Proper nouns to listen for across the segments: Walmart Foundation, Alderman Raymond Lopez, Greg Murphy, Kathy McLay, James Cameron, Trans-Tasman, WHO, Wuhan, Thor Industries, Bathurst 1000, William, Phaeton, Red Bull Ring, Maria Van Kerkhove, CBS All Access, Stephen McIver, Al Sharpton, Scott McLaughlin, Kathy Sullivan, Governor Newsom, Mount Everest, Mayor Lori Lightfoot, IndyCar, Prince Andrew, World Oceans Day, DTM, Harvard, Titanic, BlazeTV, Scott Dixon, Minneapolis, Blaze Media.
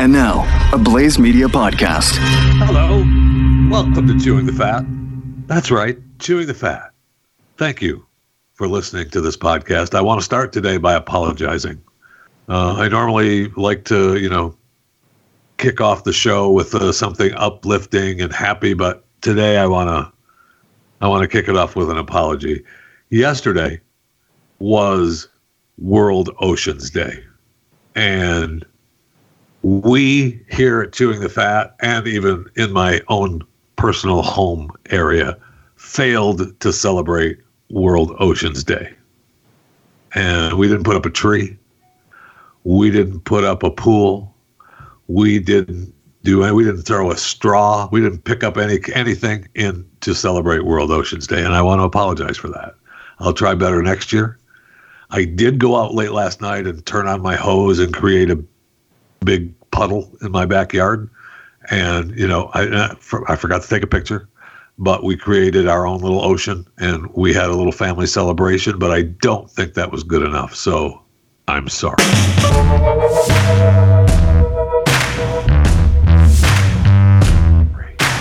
And now, a Blaze Media podcast. Hello. Welcome to Chewing the Fat. That's right, Chewing the Fat. Thank you for listening to this podcast. I want to start today by apologizing. I normally like to, kick off the show with something uplifting and happy, but today I want to kick it off with an apology. Yesterday was World Oceans Day, and we here at Chewing the Fat, and even in my own personal home area, failed to celebrate World Oceans Day. And we didn't put up a tree. We didn't put up a pool. We didn't do any, we didn't throw a straw. We didn't pick up anything in to celebrate World Oceans Day. And I want to apologize for that. I'll try better next year. I did go out late last night and turn on my hose and create a big puddle in my backyard. And, I forgot to take a picture, but we created our own little ocean and we had a little family celebration, but I don't think that was good enough. So I'm sorry.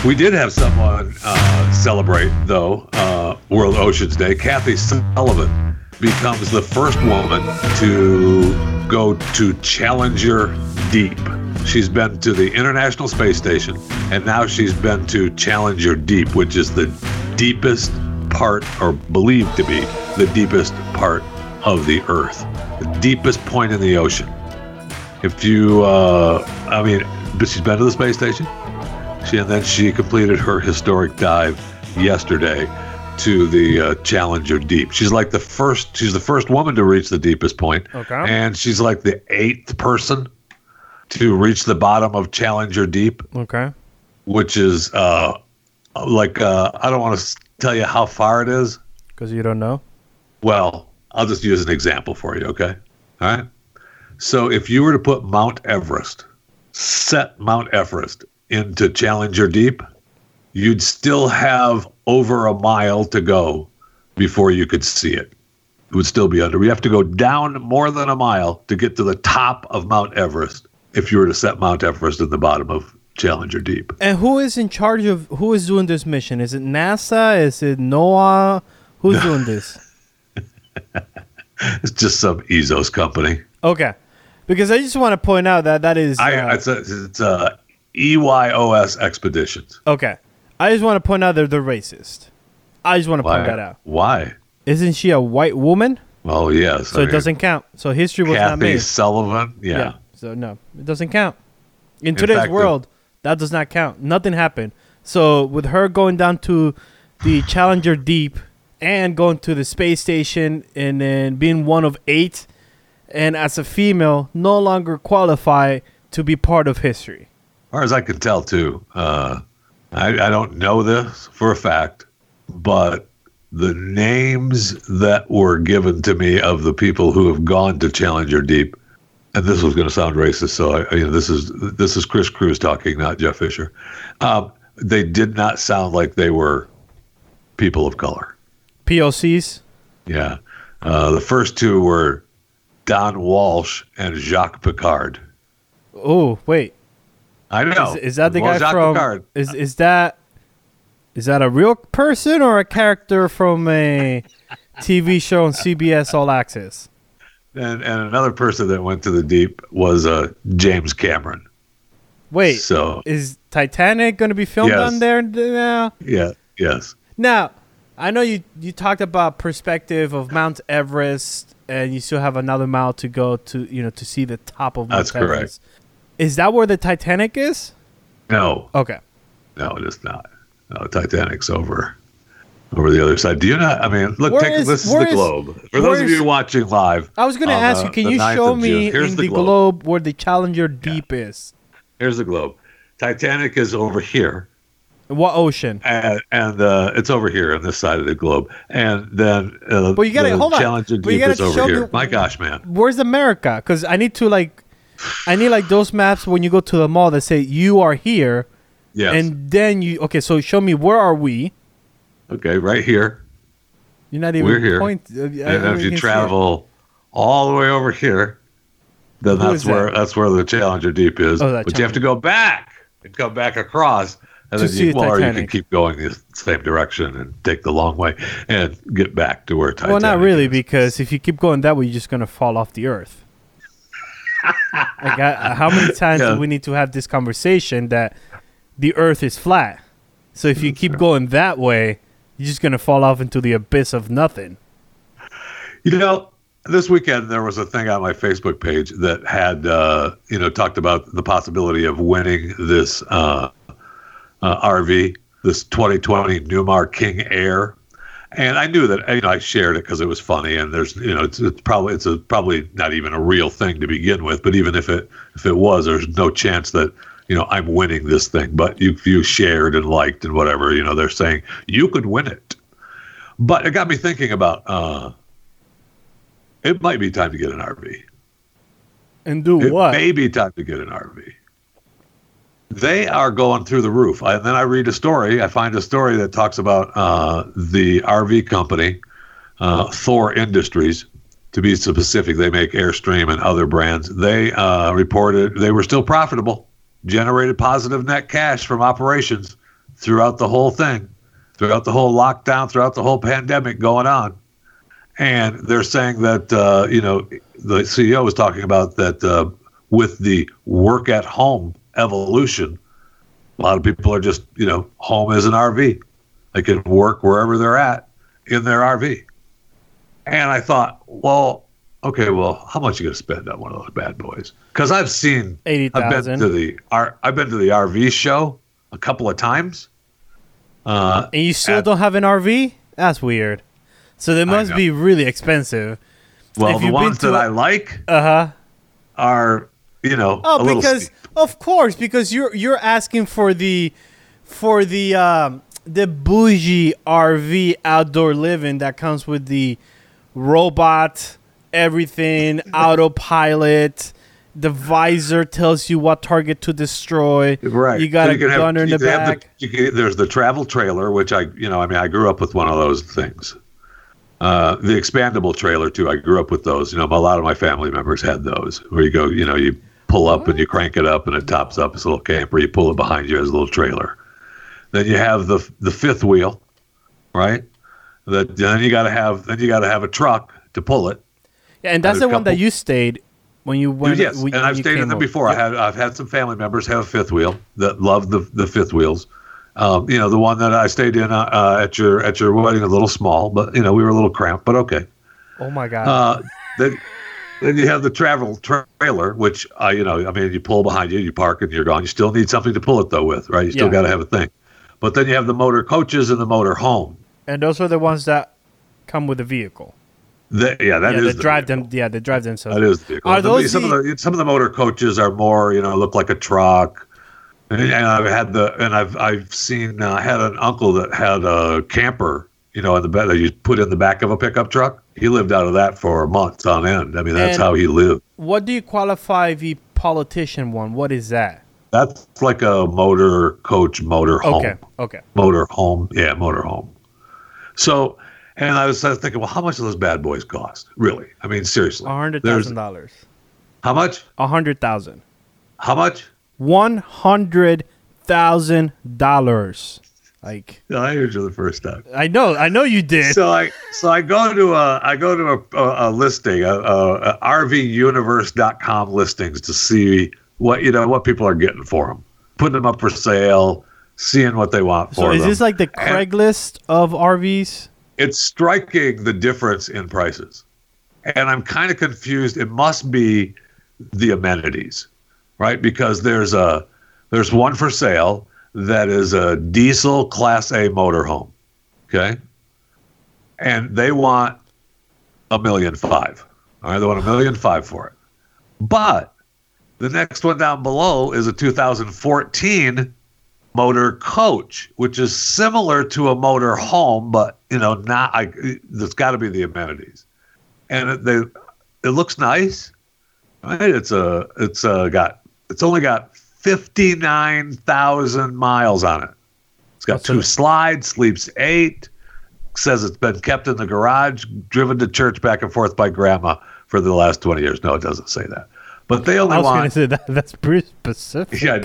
We did have someone celebrate, though, World Oceans Day. Kathy Sullivan becomes the first woman to go to Challenger Deep. She's been to the International Space Station, and now she's been to Challenger Deep, which is the deepest part, or believed to be the deepest part of the Earth, the deepest point in the ocean. If you, but she's been to the space station. She completed her historic dive yesterday to the Challenger Deep. She's the first woman to reach the deepest point. Okay. And she's like the eighth person to reach the bottom of Challenger Deep. Okay. Which is I don't want to tell you how far it is. Because you don't know? Well, I'll just use an example for you, okay? All right. So if you were to put set Mount Everest into Challenger Deep, you'd still have over a mile to go before you could see it. It would still be under. We have to go down more than a mile to get to the top of Mount Everest if you were to set Mount Everest in the bottom of Challenger Deep. And who is in charge of, who is doing this mission? Is it NASA? Is it NOAA? Who's doing this? It's just some EYOS company. Okay. Because I just want to point out that is... It's EYOS Expeditions. Okay. I just want to point out they're racist. I just want to point that out. Why? Isn't she a white woman? Oh, yes. So it doesn't count. So history was not made. Kathy Sullivan, yeah. So no, it doesn't count. In today's world, that does not count. Nothing happened. So with her going down to the Challenger Deep and going to the space station and then being one of eight, and as a female, no longer qualify to be part of history. As far as I can tell, too, I don't know this for a fact, but the names that were given to me of the people who have gone to Challenger Deep, and this was going to sound racist, so this is Chris Cruz talking, not Jeff Fisher. They did not sound like they were people of color. POCs? Yeah. The first two were Don Walsh and Jacques Picard. Oh, wait. I know. Is that the guy from? Picard. Is that a real person or a character from a TV show on CBS All Access? And another person that went to the deep was James Cameron. Wait. So is Titanic going to be filmed on there now? Yeah. Yes. Now, I know you talked about perspective of Mount Everest, and you still have another mile to go to to see the top of Mount Everest. That's correct. Is that where the Titanic is? No. Okay. No, it is not. No, Titanic's over the other side. Do you not? I mean, look, this is the globe. For those of you watching live. I was going to ask you, can you show me in the globe where the Challenger Deep is? Here's the globe. Titanic is over here. What ocean? And it's over here on this side of the globe. And then but you gotta, hold on. Challenger Deep is over here. My gosh, man. Where's America? Because I need to, I need those maps when you go to the mall that say you are here. Yes. And then so show me, where are we? Okay, right here. You're not even pointing. And if you travel all the way over here, That's where the Challenger Deep is. Oh, but you have to go back and come back across. And then you can keep going the same direction and take the long way and get back to where Titanic is. Well, not really, because if you keep going that way, you're just going to fall off the earth. Like, how many times do we need to have this conversation that the earth is flat? So if you keep going that way, you're just going to fall off into the abyss of nothing. You know, this weekend there was a thing on my Facebook page that had, talked about the possibility of winning this RV, this 2020 Newmar King Air, and I knew that. I shared it because it was funny, and there's, it's probably not even a real thing to begin with. But even if it was, there's no chance that I'm winning this thing. But you shared and liked and whatever. They're saying you could win it, but it got me thinking about it might be time to get an RV. And do what? It may be time to get an RV. They are going through the roof. And then I find a story that talks about the RV company, Thor Industries, to be specific. They make Airstream and other brands. They reported they were still profitable, generated positive net cash from operations throughout the whole thing, throughout the whole lockdown, throughout the whole pandemic going on. And they're saying that, the CEO was talking about that with the work at home evolution, a lot of people are just home is an RV. They can work wherever they're at in their RV. And I thought, how much are you gonna spend on one of those bad boys? Because I've seen I've been to the RV show a couple of times, and you still don't have an RV? That's weird. So they must be really expensive. Well, the ones that I like are of course, because you're asking for the bougie RV outdoor living that comes with the robot, everything, autopilot, the visor tells you what target to destroy. Right, you got a gunner in the back. There's the travel trailer, which I grew up with one of those things. The expandable trailer too. I grew up with those. A lot of my family members had those. Where you go, you pull up and you crank it up and it tops up as a little camper. You pull it behind you as a little trailer. Then you have the fifth wheel, right? Then you got to have a truck to pull it. Yeah, and that's the one that you stayed when you went. Yes, and I've stayed in them before. Yeah. I've had some family members have a fifth wheel that love the fifth wheels. The one that I stayed in at your wedding, a little small, but we were a little cramped, but okay. Oh my God. Then you have the travel trailer, which, you pull behind you, you park, and you're gone. You still need something to pull it, though, with, right? You still got to have a thing. But then you have the motor coaches and the motor home. And those are the ones that come with a vehicle. They drive themselves. That is the vehicle. Some of the motor coaches are more, look like a truck. And I had an uncle that had a camper, in the bed that you put in the back of a pickup truck. He lived out of that for months on end. I mean, that's how he lived. What do you qualify the politician one? What is that? That's like a motor coach, motor home. Okay. Motor home. Yeah, motor home. So, and I was thinking, how much do those bad boys cost? Really? I mean, seriously. $100,000. How much? $100,000. How much? $100,000. Like, I heard you the first time. I know you did. So I go to a listing, a rvuniverse.com listings to see what what people are getting for them, putting them up for sale, seeing what they want for them. So is this like the Craigslist of RVs? It's striking the difference in prices, and I'm kind of confused. It must be the amenities. Right, because there's one for sale that is a diesel Class A motorhome, okay, and they want $1.5 million. All right, they want $1.5 million for it. But the next one down below is a 2014 motor coach, which is similar to a motor home, but there's got to be the amenities, and it looks nice. Right, it's only got 59,000 miles on it. It's got two slides, sleeps 8, says it's been kept in the garage, driven to church back and forth by grandma for the last 20 years. No, it doesn't say that. But they only want... I was going to say, that's pretty specific. Yeah.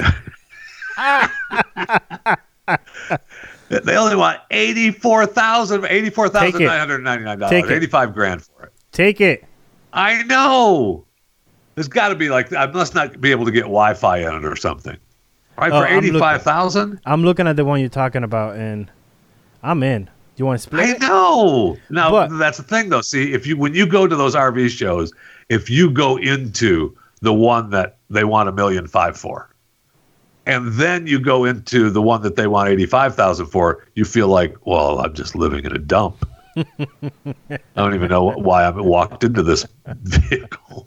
They only want $84,999. $85,000 for it. Take it. I know. There's got to be like... I must not be able to get Wi-Fi in it or something. Right, for $85,000? I'm looking at the one you're talking about, and I'm in. Do you want to split it? I know. Now, but that's the thing, though. See, if you when you go to those RV shows, if you go into the one that they want $1.5 million for, and then you go into the one that they want $85,000 for, you feel like, well, I'm just living in a dump. I don't even know why I walked into this vehicle.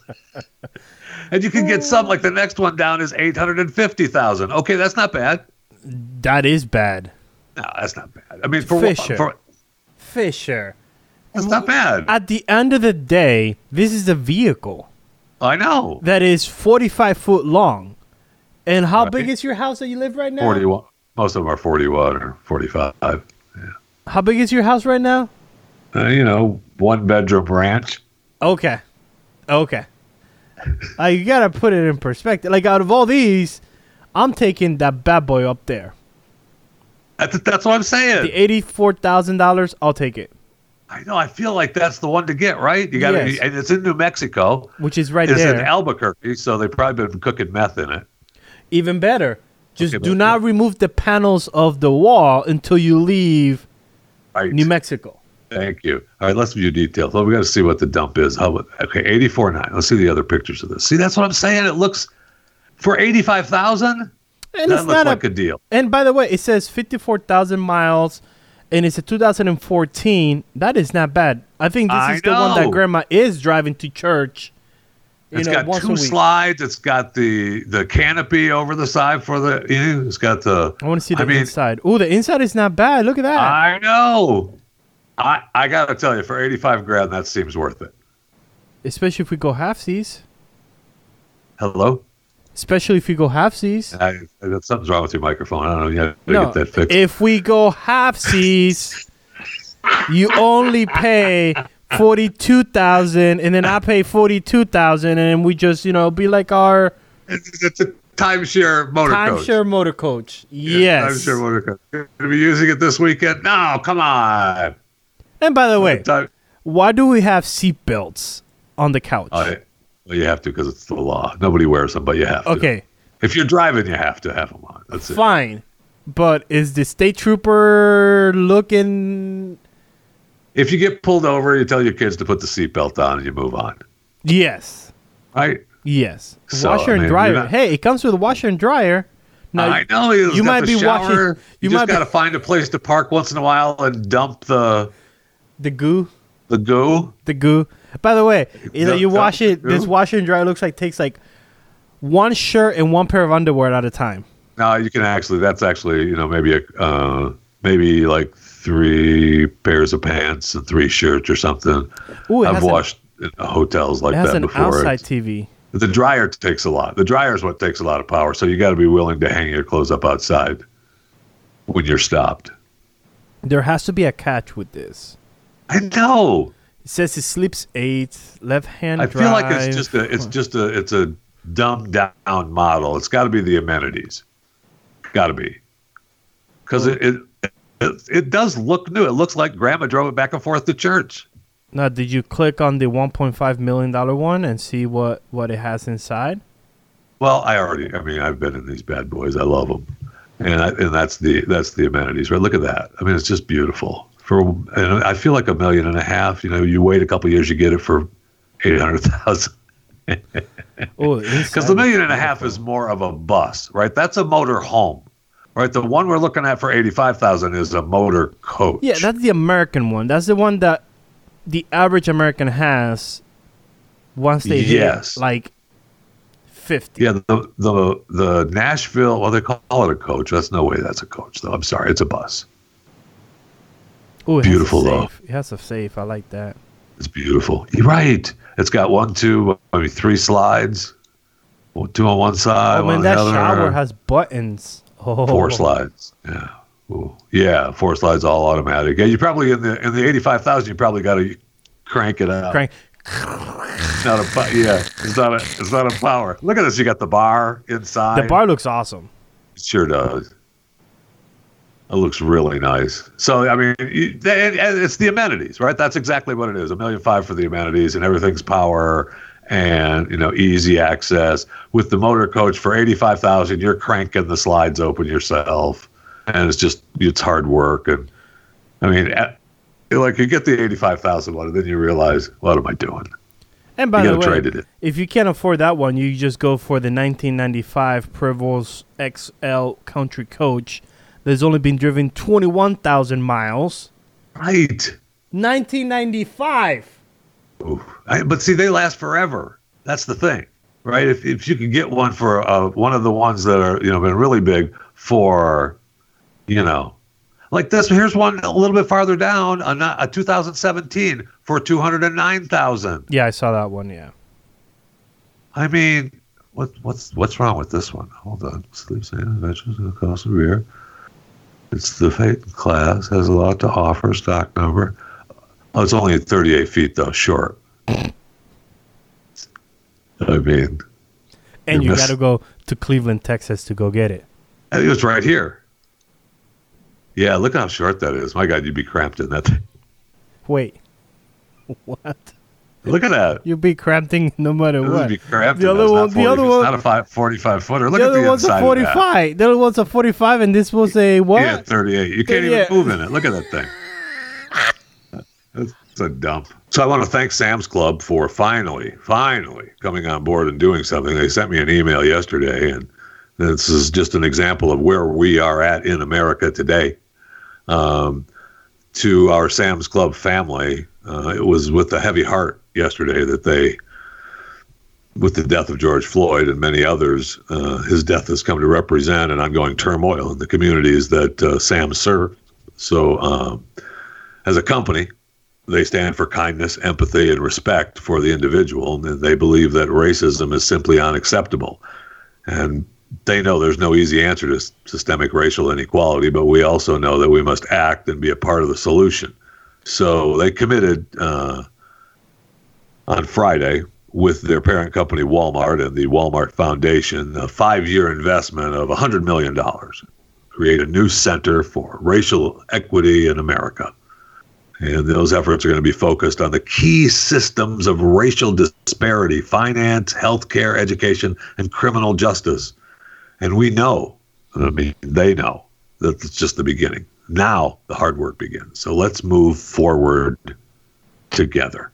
And you can get some, like the next one down is $850,000. Okay, that's not bad. That is bad. No, that's not bad. I mean, for Fisher. Fisher. That's not bad. At the end of the day, this is a vehicle. I know. That is 45 foot long. And how big is your house that you live right now? 41. Most of them are 41 or 45. Yeah. How big is your house right now? You know, one bedroom ranch. Okay. You gotta put it in perspective. Like, out of all these, I'm taking that bad boy up there. That's what I'm saying. The $84,000, I'll take it. I know. I feel like that's the one to get, right? You got to. Yes. And it's in New Mexico, which is there. It's in Albuquerque, so they've probably been cooking meth in it. Even better. Just do not remove the panels of the wall until you leave New Mexico. Thank you. All right, let's view details. Well, we got to see what the dump is. Okay, 84.9. Let's see the other pictures of this. See, that's what I'm saying. It looks for $85,000. That looks like a deal. And by the way, it says 54,000 miles, and it's a 2014. That is not bad. I think this is the one that Grandma is driving to church. It's got two slides. It's got the canopy over the side for the. It's got the. I want to see the inside. Oh, the inside is not bad. Look at that. I know. I got to tell you, for $85,000, that seems worth it. Especially if we go halfsies. Hello? Especially if we go halfsies. Something's wrong with your microphone. I don't know. You have to get that fixed. If we go halfsies, you only pay $42,000, and then I pay $42,000, and we just, be like our... It's a timeshare motor coach. Timeshare motor coach. Yes. Timeshare motor coach. Going to be using it this weekend? No, come on. And by the way, why do we have seatbelts on the couch? Well, you have to because it's the law. Nobody wears them, but you have to. Okay. If you're driving, you have to have them on. That's it. Fine. But is the state trooper looking? If you get pulled over, you tell your kids to put the seatbelt on and you move on. Yes. Right? Yes. So, washer and dryer. Hey, it comes with a washer and dryer. Now, I know. You might be shower. You just got to find a place to park once in a while and dump the... The goo. By the way, you wash it. This washer and dryer takes one shirt and one pair of underwear at a time. No, you can that's actually, maybe maybe 3 pairs of pants and 3 shirts or something. Ooh, I've washed in hotels like that before. It has an outside TV. The dryer takes a lot. The dryer is what takes a lot of power. So you got to be willing to hang your clothes up outside when you're stopped. There has to be a catch with this. I know. It says it sleeps 8, left hand drive. I feel like it's a dumbed down model. It's got to be the amenities. Got to be. Because it does look new. It looks like Grandma drove it back and forth to church. Now, did you click on the $1.5 million one and see what it has inside? Well, I've been in these bad boys. I love them. And that's the amenities, right? Look at that. I mean, it's just beautiful. And I feel like $1.5 million. You wait a couple of years, you get it for $800,000. Because $1.5 million is more of a bus, right? That's a motor home, right? The one we're looking at for $85,000 is a motor coach. Yeah, that's the American one. That's the one that the average American has once they hit 50. Yeah, the Nashville. Well, they call it a coach. That's no way. That's a coach, though. I'm sorry, it's a bus. Ooh, beautiful though. It has a safe. I like that. It's beautiful. You're right. It's got 3 slides. 2 on one side. Oh, man, that shower has buttons. Oh. 4 slides. Yeah. Ooh. Yeah. 4 slides, all automatic. Yeah. You probably in the $85,000. You probably got to crank it up. Crank. It's not a it's not a power. Look at this. You got the bar inside. The bar looks awesome. It sure does. It looks really nice. So, I mean, it's the amenities, right? That's exactly what it is. $1.5 million for the amenities, and everything's power and, you know, easy access. With the motor coach for $85,000, you're cranking the slides open yourself, and it's just, it's hard work. And I mean, like, you get the $85,000 one, and then you realize, what am I doing? And by the way, if you can't afford that one, you just go for the 1995 Prevost XL Country Coach. That's only been driven 21,000 miles. Right. 1995. Ooh. But see, they last forever. That's the thing, right? If you can get one for one of the ones that are, you know, been really big for, you know, like this. Here's one a little bit farther down, a 2017 for $209,000. Yeah, I saw that one. Yeah. I mean, what's wrong with this one? Hold on. Sleep safe, adventures in the cost of beer. It's the Phaeton class, has a lot to offer, stock number. Oh, it's only 38 feet, though, short. I mean. And you got to go to Cleveland, Texas to go get it. And it was right here. Yeah, look how short that is. My God, you'd be cramped in that thing. Wait. What? Look at that. You'd be crampting no matter what. You'd be cramped. The other one, not a 45 footer. Look at the inside. The other one's a 45. The other one's a 45, and this was a what? Yeah, 38. You can't even move in it. Look at that thing. That's a dump. So I want to thank Sam's Club for finally coming on board and doing something. They sent me an email yesterday, and this is just an example of where we are at in America today. To our Sam's Club family, it was with a heavy heart yesterday that they, with the death of George Floyd and many others, his death has come to represent an ongoing turmoil in the communities that Sam served. So as a company, they stand for kindness, empathy, and respect for the individual, and they believe that racism is simply unacceptable. And they know there's no easy answer to systemic racial inequality, but we also know that we must act and be a part of the solution. So they committed on Friday with their parent company Walmart and the Walmart Foundation a 5-year investment of $100 million to create a new center for racial equity in America. And those efforts are going to be focused on the key systems of racial disparity: finance, healthcare, education, and criminal justice. And we know, I mean, they know, that it's just the beginning. Now the hard work begins. So let's move forward together.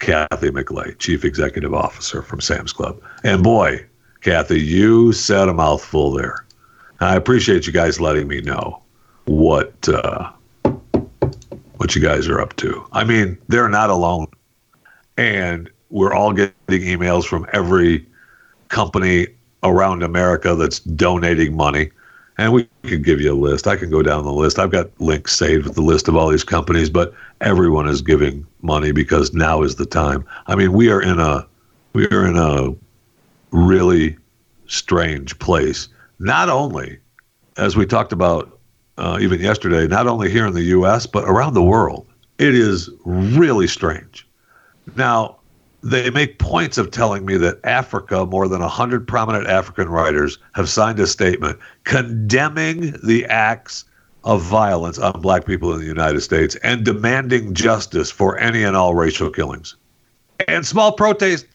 Kathy McLay, Chief Executive Officer from Sam's Club. And boy, Kathy, you said a mouthful there. I appreciate you guys letting me know what you guys are up to. I mean, they're not alone. And we're all getting emails from every company around America that's donating money. And we can give you a list. I can go down the list. I've got links saved with the list of all these companies, but everyone is giving money because now is the time. I mean, we are in a really strange place. Not only, as we talked about even yesterday, not only here in the U.S., but around the world. It is really strange. Now, they make points of telling me that Africa, more than 100 prominent African writers have signed a statement condemning the acts of violence on black people in the United States and demanding justice for any and all racial killings. And small protests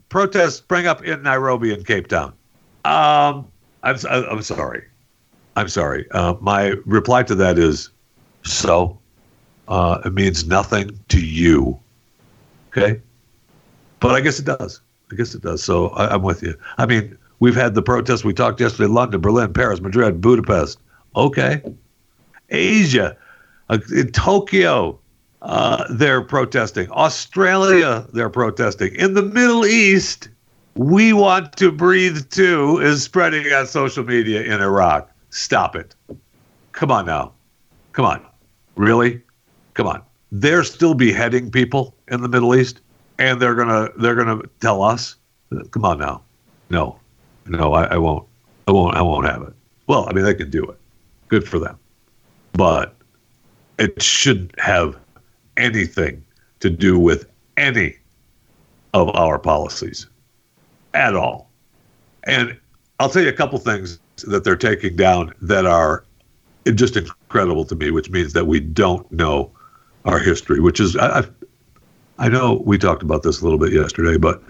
spring up in Nairobi and Cape Town. I'm sorry. My reply to that is, it means nothing to you. Okay? But I guess it does. So I'm with you. I mean, we've had the protests we talked yesterday: London, Berlin, Paris, Madrid, Budapest. Okay. Asia, in Tokyo, they're protesting. Australia, they're protesting. In the Middle East, "We Want to Breathe Too" is spreading on social media in Iraq. Stop it. Come on now. Come on. Really? Come on. They're still beheading people in the Middle East. And they're gonna tell us, "Come on now, no, I won't have it." Well, I mean, they can do it. Good for them, but it shouldn't have anything to do with any of our policies at all. And I'll tell you a couple things that they're taking down that are just incredible to me, which means that we don't know our history, which is, I know we talked about this a little bit yesterday, but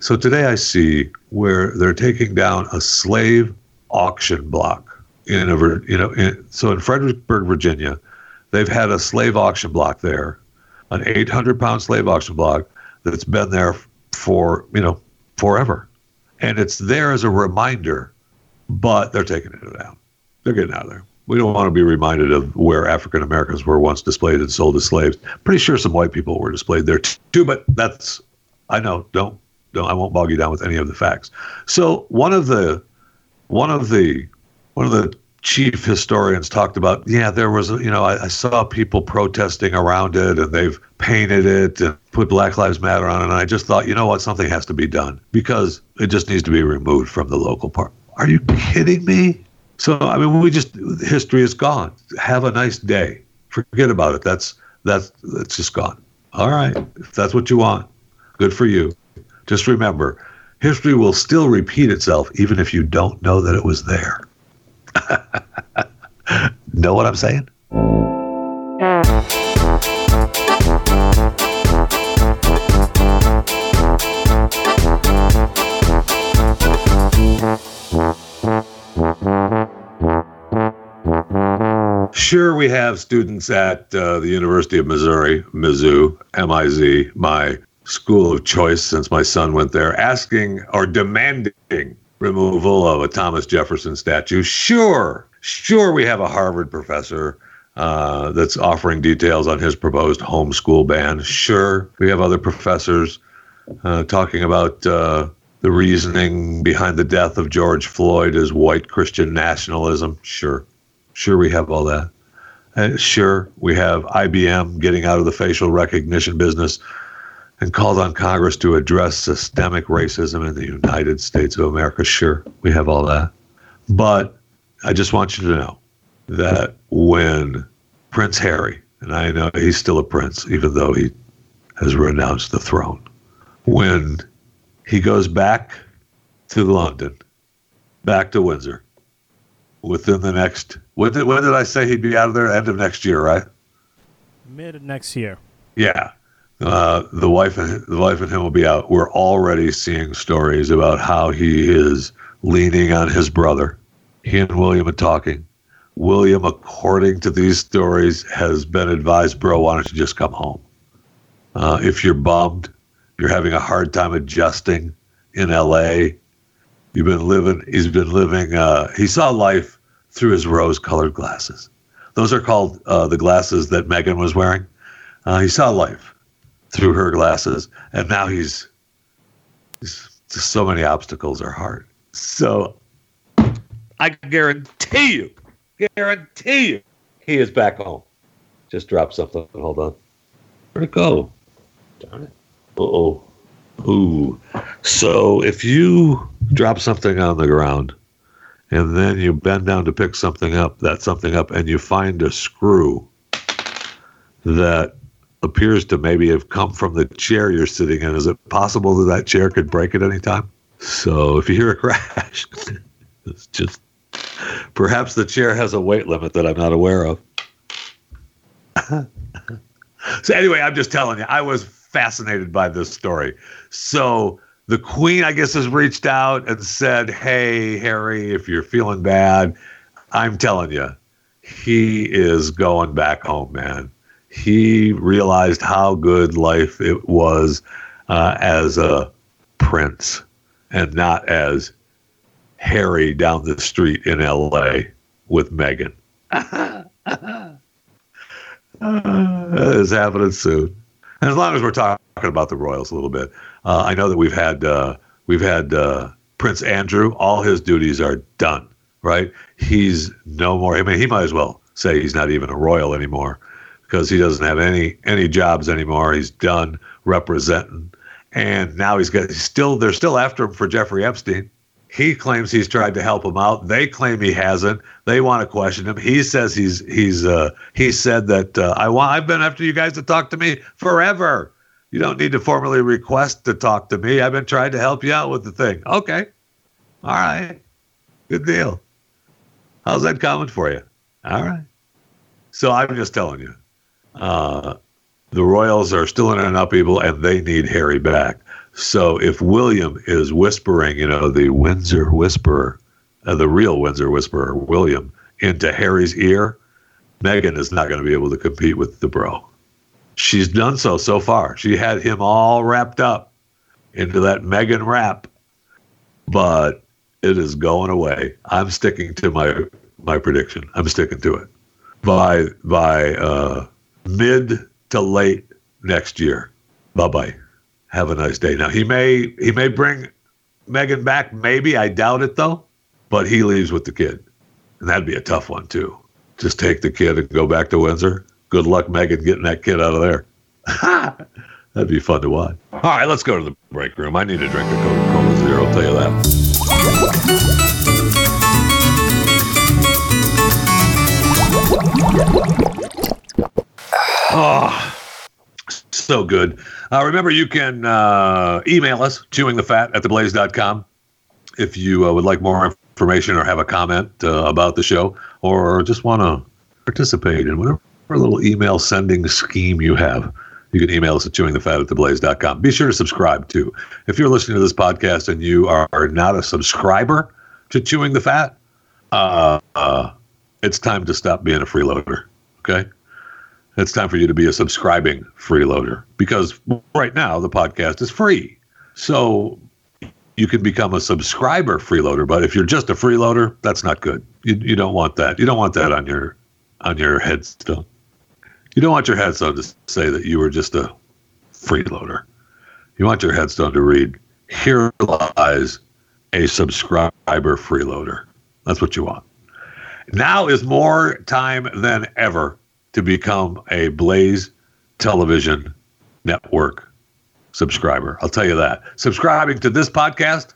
so today I see where they're taking down a slave auction block in Fredericksburg, Virginia. They've had a slave auction block there, an 800-pound slave auction block that's been there for, forever. And it's there as a reminder, but they're taking it down. They're getting out of there. We don't want to be reminded of where African Americans were once displayed and sold as slaves. Pretty sure some white people were displayed there too, but I won't bog you down with any of the facts. So one of the chief historians talked about, there was, I saw people protesting around it and they've painted it and put Black Lives Matter on it. And I just thought, you know what, something has to be done because it just needs to be removed from the local park. Are you kidding me? So, history is gone. Have a nice day. Forget about it. That's just gone. All right. If that's what you want, good for you. Just remember, history will still repeat itself even if you don't know that it was there. Know what I'm saying? Sure, we have students at the University of Missouri, Mizzou, M-I-Z, my school of choice since my son went there, asking or demanding removal of a Thomas Jefferson statue. Sure, we have a Harvard professor that's offering details on his proposed homeschool ban. Sure, we have other professors talking about the reasoning behind the death of George Floyd is white Christian nationalism. Sure, we have all that. And sure, we have IBM getting out of the facial recognition business and called on Congress to address systemic racism in the United States of America. Sure, we have all that. But I just want you to know that when Prince Harry, and I know he's still a prince, even though he has renounced the throne, when he goes back to London, back to Windsor, within the next, when did I say he'd be out of there? End of next year, right? Mid of next year. Yeah. The wife and him will be out. We're already seeing stories about how he is leaning on his brother. He and William are talking. William, according to these stories, has been advised, bro, why don't you just come home? If you're bummed, you're having a hard time adjusting in L.A., he saw life through his rose-colored glasses. Those are called the glasses that Meghan was wearing. He saw life through her glasses, and now he's so many obstacles are hard. So I guarantee you, he is back home. Just dropped something. Hold on. Where'd it go? Darn it. Ooh. So if you drop something on the ground and then you bend down to pick something up, and you find a screw that appears to maybe have come from the chair you're sitting in. Is it possible that chair could break at any time? So if you hear a crash, it's just perhaps the chair has a weight limit that I'm not aware of. So anyway, I'm just telling you, I was fascinated by this story. So the Queen, I guess, has reached out and said, hey, Harry, if you're feeling bad, I'm telling you, he is going back home, man. He realized how good life it was as a prince and not as Harry down the street in L.A. with Meghan. That is happening soon. And as long as we're talking about the royals a little bit, I know that we've had Prince Andrew. All his duties are done, right? He's no more. I mean, he might as well say he's not even a royal anymore, because he doesn't have any jobs anymore. He's done representing. And now they're still after him for Jeffrey Epstein. He claims he's tried to help him out. They claim he hasn't. They want to question him. He says he said that I've been after you guys to talk to me forever. You don't need to formally request to talk to me. I've been trying to help you out with the thing. Okay. All right. Good deal. How's that coming for you? All right. So I'm just telling you, the Royals are still in an upheaval and they need Harry back. So if William is whispering, you know, the Windsor whisperer, the real Windsor whisperer, William, into Harry's ear, Meghan is not going to be able to compete with the bro. She's done so far. She had him all wrapped up into that Meghan wrap, but it is going away. I'm sticking to my prediction. I'm sticking to it. By mid to late next year. Bye-bye. Have a nice day. Now, he may bring Meghan back, maybe. I doubt it, though. But he leaves with the kid. And that'd be a tough one, too. Just take the kid and go back to Windsor. Good luck, Meghan, getting that kid out of there. That'd be fun to watch. All right, let's go to the break room. I need a drink of Coca-Cola Zero, I'll tell you that. Oh, so good. Remember, you can email us, chewingthefat@theblaze.com, if you would like more information or have a comment about the show, or just want to participate in whatever little email sending scheme you have. You can email us at chewingthefat@theblaze.com. Be sure to subscribe, too. If you're listening to this podcast and you are not a subscriber to Chewing the Fat, it's time to stop being a freeloader, okay? It's time for you to be a subscribing freeloader, because right now the podcast is free. So you can become a subscriber freeloader, but if you're just a freeloader, that's not good. You don't want that. You don't want that on your headstone. You don't want your headstone to say that you were just a freeloader. You want your headstone to read, "Here lies a subscriber freeloader." That's what you want. Now is more time than ever to become a Blaze Television Network subscriber. I'll tell you that. Subscribing to this podcast,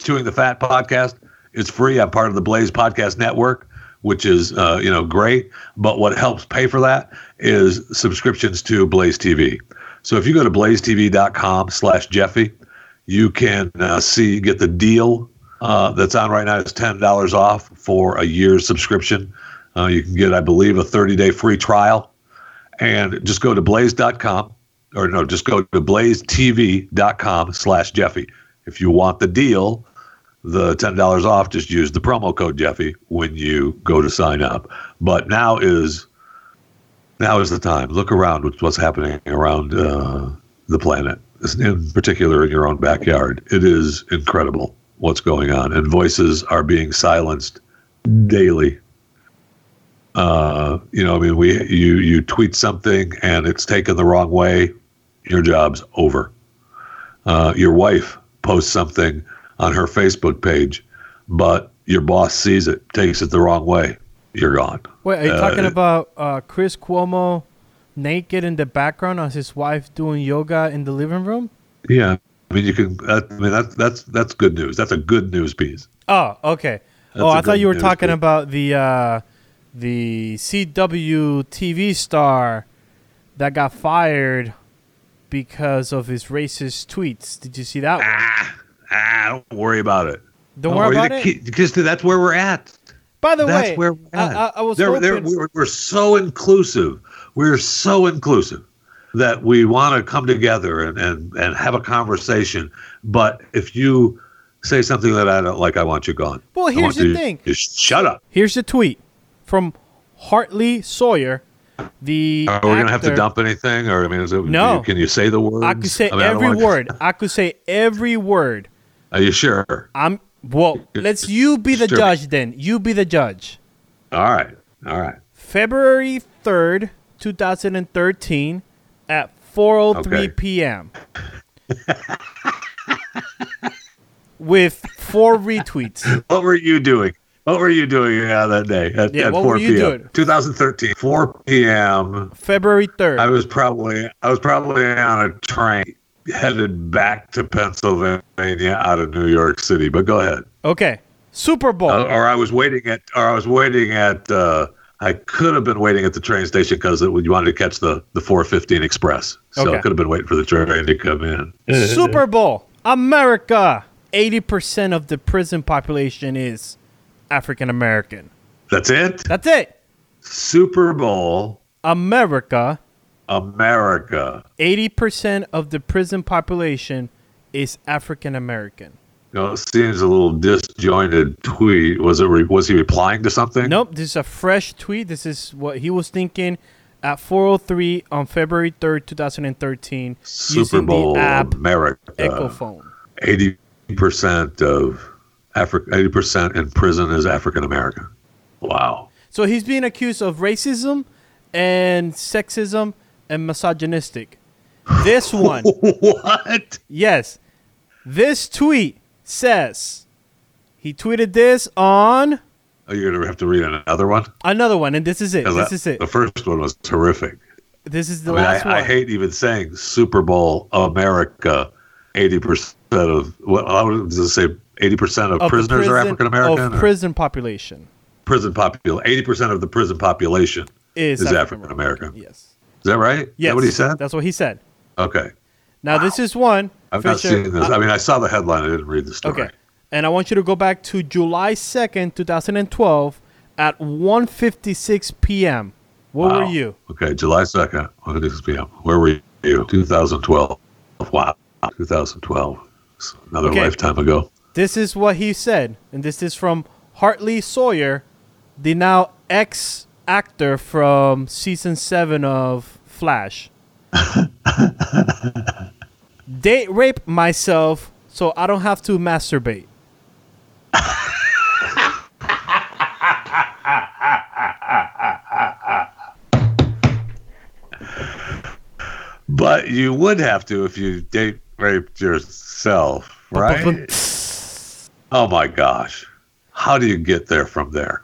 Chewing the Fat podcast, is free. I'm part of the Blaze Podcast Network, which is, great. But what helps pay for that is subscriptions to Blaze TV. So if you go to blazetv.com/Jeffy, you can get the deal that's on right now. It's $10 off for a year's subscription. You can get, I believe, a 30-day free trial. And just go to blazetv.com/Jeffy. If you want the deal, the $10 off, just use the promo code Jeffy when you go to sign up. But now is the time. Look around with what's happening around the planet, in particular in your own backyard. It is incredible what's going on, and voices are being silenced daily. You tweet something and it's taken the wrong way, your job's over. Your wife posts something on her Facebook page, but your boss sees it, takes it the wrong way, you're gone. Wait, are you talking about Chris Cuomo naked in the background as his wife doing yoga in the living room? Yeah, I mean, you can. That's good news. That's a good news piece. Oh, okay. I thought you were talking about the CW TV star that got fired because of his racist tweets. Did you see that one? Don't worry about it. Don't worry about it? Because that's where we're at. By the way, that's where we're at. I was hoping... We're so inclusive. We're so inclusive that we want to come together and have a conversation. But if you say something that I don't like, I want you gone. Well, here's the thing. Just shut up. Here's the tweet from Hartley Sawyer. Are we going to have to dump anything? Or, I mean, no. Can you say the words? I could say word. I could say every word. Are you sure? You be the judge then. You be the judge. All right. February 3rd, 2013 at 4:03 p.m. with 4 retweets. What were you doing that day at 4 p.m.? 2013, 4 p.m. February 3rd. I was probably on a train headed back to Pennsylvania out of New York City. But go ahead. Okay, Super Bowl. Or I was waiting at I could have been waiting at the train station because you wanted to catch the 4:15 express. So I could have been waiting for the train to come in. Super Bowl, America. 80% of the prison population is African American. That's it? That's it. Super Bowl. America. 80% of the prison population is African American. No, it seems a little disjointed tweet. Was he replying to something? Nope, this is a fresh tweet. This is what he was thinking at 4:03 on February 3rd, 2013. Super Bowl, using the app America. Echo phone. 80% of 80% in prison is African American. Wow. So he's being accused of racism and sexism and misogynistic. This one. What? Yes. This tweet says, he tweeted this on... Oh, you're going to have to read another one? Another one, and this is it. This is it. The first one was terrific. This is the last one. I hate even saying Super Bowl America, 80% of... Well, I was going to say 80% of prisoners are African-American? Of prison population. 80% of the prison population is African-American. Yes. Is that right? Yes. Is that what he said? That's what he said. Okay. Now, This is one. I've not seen this. I mean, I saw the headline. I didn't read the story. Okay. And I want you to go back to July 2nd, 2012 at 1:56 p.m. Where were you? Okay, July 2nd, 1:56 p.m. Where were you? 2012. Wow. 2012. It's another lifetime ago. This is what he said. And this is from Hartley Sawyer, the now ex-actor from season 7 of Flash. Date rape myself so I don't have to masturbate. But you would have to if you date raped yourself, right? Oh my gosh. How do you get there from there?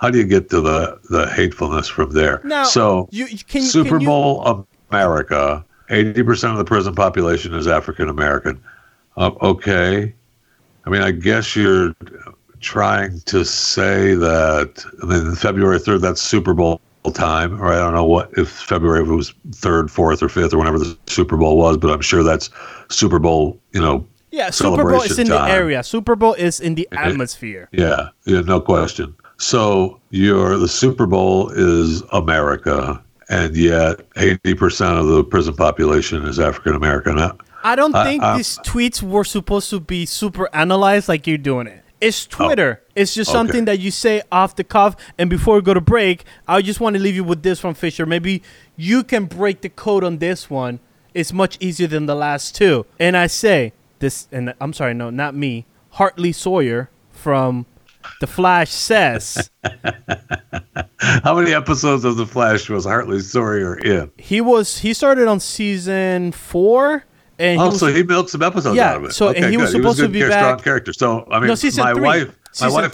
How do you get to the hatefulness from there? Now, so Super Bowl America, 80% of the prison population is African American. Okay. I mean, I guess you're trying to say that, I mean, February 3rd, that's Super Bowl time, or I don't know if February was 3rd, 4th, or 5th, or whenever the Super Bowl was, but I'm sure that's Super Bowl, Yeah, Super Bowl is in the area. Super Bowl is in the atmosphere. Yeah, no question. So the Super Bowl is America, and yet 80% of the prison population is African American. I don't think these tweets were supposed to be super analyzed like you're doing it. It's Twitter. It's just something that you say off the cuff. And before we go to break, I just want to leave you with this from Fisher. Maybe you can break the code on this one. It's much easier than the last two. And I say... This, and I'm sorry, no, not me. Hartley Sawyer from The Flash says. How many episodes of The Flash was Hartley Sawyer in? He started on season 4, and he built some episodes out of it. So and he was supposed to be back. Strong character. So I mean, my wife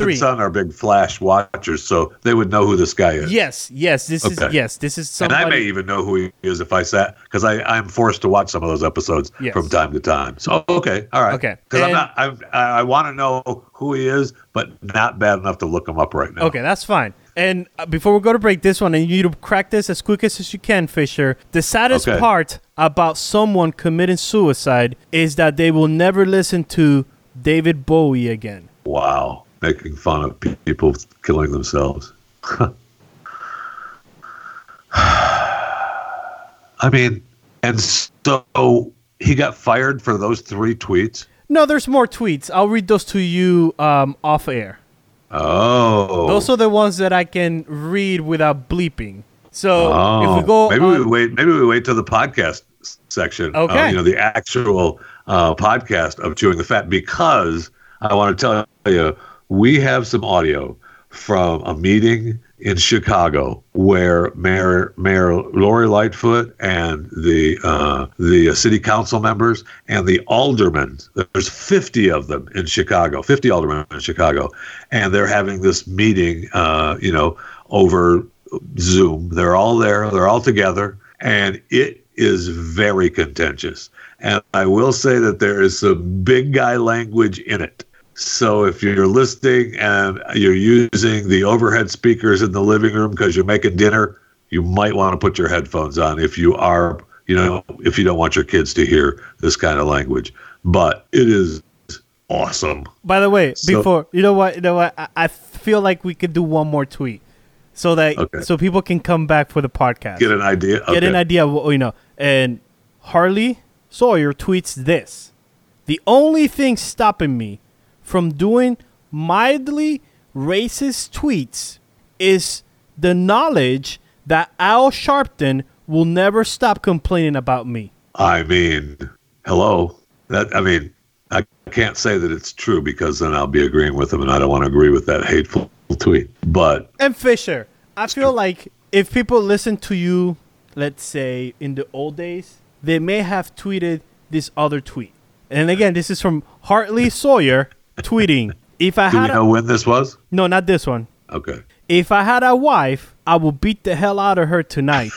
and son are big Flash watchers, so they would know who this guy is. This is somebody. And I may even know who he is if I sat, because I'm forced to watch some of those episodes from time to time. So okay, all right, because I want to know who he is, but not bad enough to look him up right now. Okay, that's fine. And before we go to break, this one, and you need to crack this as quick as you can, Fisher. The saddest part about someone committing suicide is that they will never listen to David Bowie again. Wow. Making fun of people killing themselves. I mean, and so he got fired for those 3 tweets? No, there's more tweets. I'll read those to you off air. Oh. Those are the ones that I can read without bleeping. So if we go... Maybe we wait till the podcast section. Okay. The actual podcast of Chewing the Fat, because... I want to tell you, we have some audio from a meeting in Chicago where Mayor Lori Lightfoot and the city council members and the aldermen, there's 50 of them in Chicago, 50 aldermen in Chicago, and they're having this meeting, over Zoom. They're all there. They're all together. And it is very contentious. And I will say that there is some big guy language in it. So if you're listening and you're using the overhead speakers in the living room because you're making dinner, you might want to put your headphones on if you are, you know, if you don't want your kids to hear this kind of language. But it is awesome. By the way, so, before, you know what, I feel like we could do one more tweet so that so people can come back for the podcast. Get an idea. Get an idea of what, you know. And Hartley Sawyer tweets this: the only thing stopping me from doing mildly racist tweets is the knowledge that Al Sharpton will never stop complaining about me. I mean, hello. I can't say that it's true because then I'll be agreeing with him, and I don't want to agree with that hateful tweet. But and Fisher, I feel like if people listen to you, let's say in the old days, they may have tweeted this other tweet. And again, this is from Hartley Sawyer. Tweeting, if I had. Do you know when this was? No, not this one. Okay. If I had a wife, I would beat the hell out of her tonight.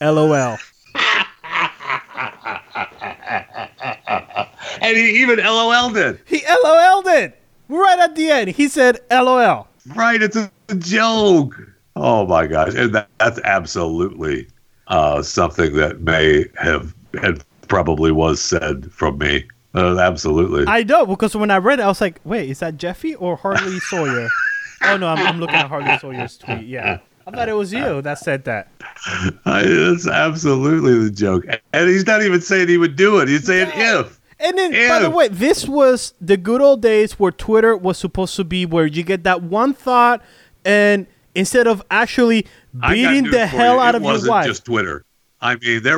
LOL. And he even LOL'd it. He LOL'd it right at the end. He said LOL. Right, it's a joke. Oh my gosh, and that's absolutely something that may have and probably was said from me. Absolutely. I know, because when I read it, I was like, wait, is that Jeffy or Hartley Sawyer? Oh, no, I'm looking at Hartley Sawyer's tweet. Yeah. I thought it was you that said that. It's absolutely the joke. And he's not even saying he would do it. He's saying if. And then, by the way, this was the good old days where Twitter was supposed to be where you get that one thought, and instead of actually beating the hell out of your wife. It wasn't just Twitter. I mean, we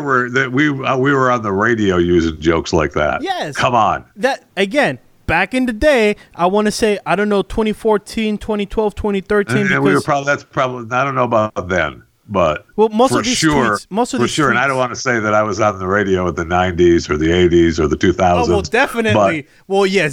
were on the radio using jokes like that. Yes. Come on. That again, back in the day, I want to say, I don't know, 2014, 2012, 2013. And we were probably, I don't know about then, but well, most for of these sure, tweets, most of for these sure. Tweets. And I don't want to say that I was on the radio in the 90s or the 80s or the 2000s. Oh, well, definitely.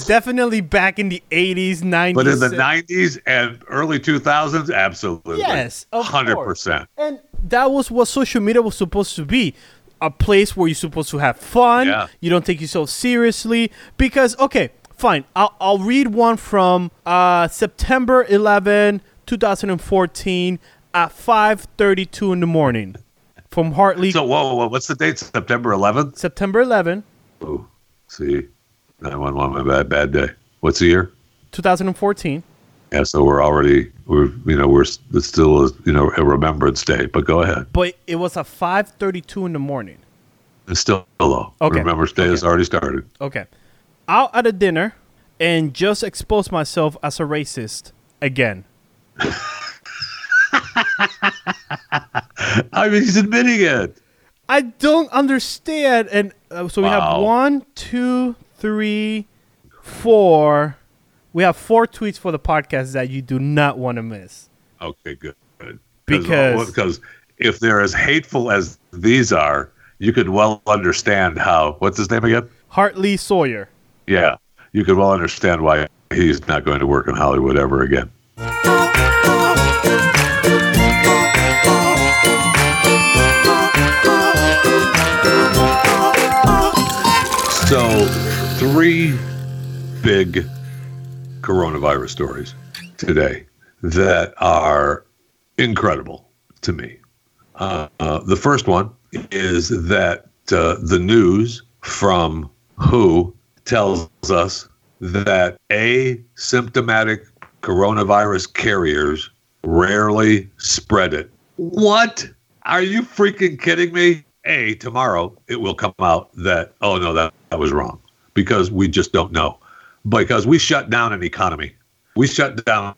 Definitely back in the 80s, 90s. But in the 90s and early 2000s, absolutely. Yes, of 100%. Course. And that was what social media was supposed to be, a place where you're supposed to have fun. Yeah. You don't take yourself seriously because, okay, fine. I'll read one from September 11, 2014 at 5:32 in the morning from Hartley. So, whoa, what's the date? September 11th? September 11th. Oh, see, 911, my bad day. What's the year? 2014. Yeah, so it's still a Remembrance Day, but go ahead. But it was at 5:32 in the morning. It's still low. Okay. Remembrance Day has already started. Okay. Out at a dinner and just expose myself as a racist again. I mean, he's admitting it. I don't understand. And so we have 1, 2, 3, 4... We have 4 tweets for the podcast that you do not want to miss. Okay, good. Because if they're as hateful as these are, you could well understand how... What's his name again? Hartley Sawyer. Yeah, you could well understand why he's not going to work in Hollywood ever again. So, 3 big... coronavirus stories today that are incredible to me. The first one is that the news from WHO tells us that asymptomatic coronavirus carriers rarely spread it. What? Are you freaking kidding me? Tomorrow it will come out that, oh no, that was wrong because we just don't know. Because we shut down an economy. We shut down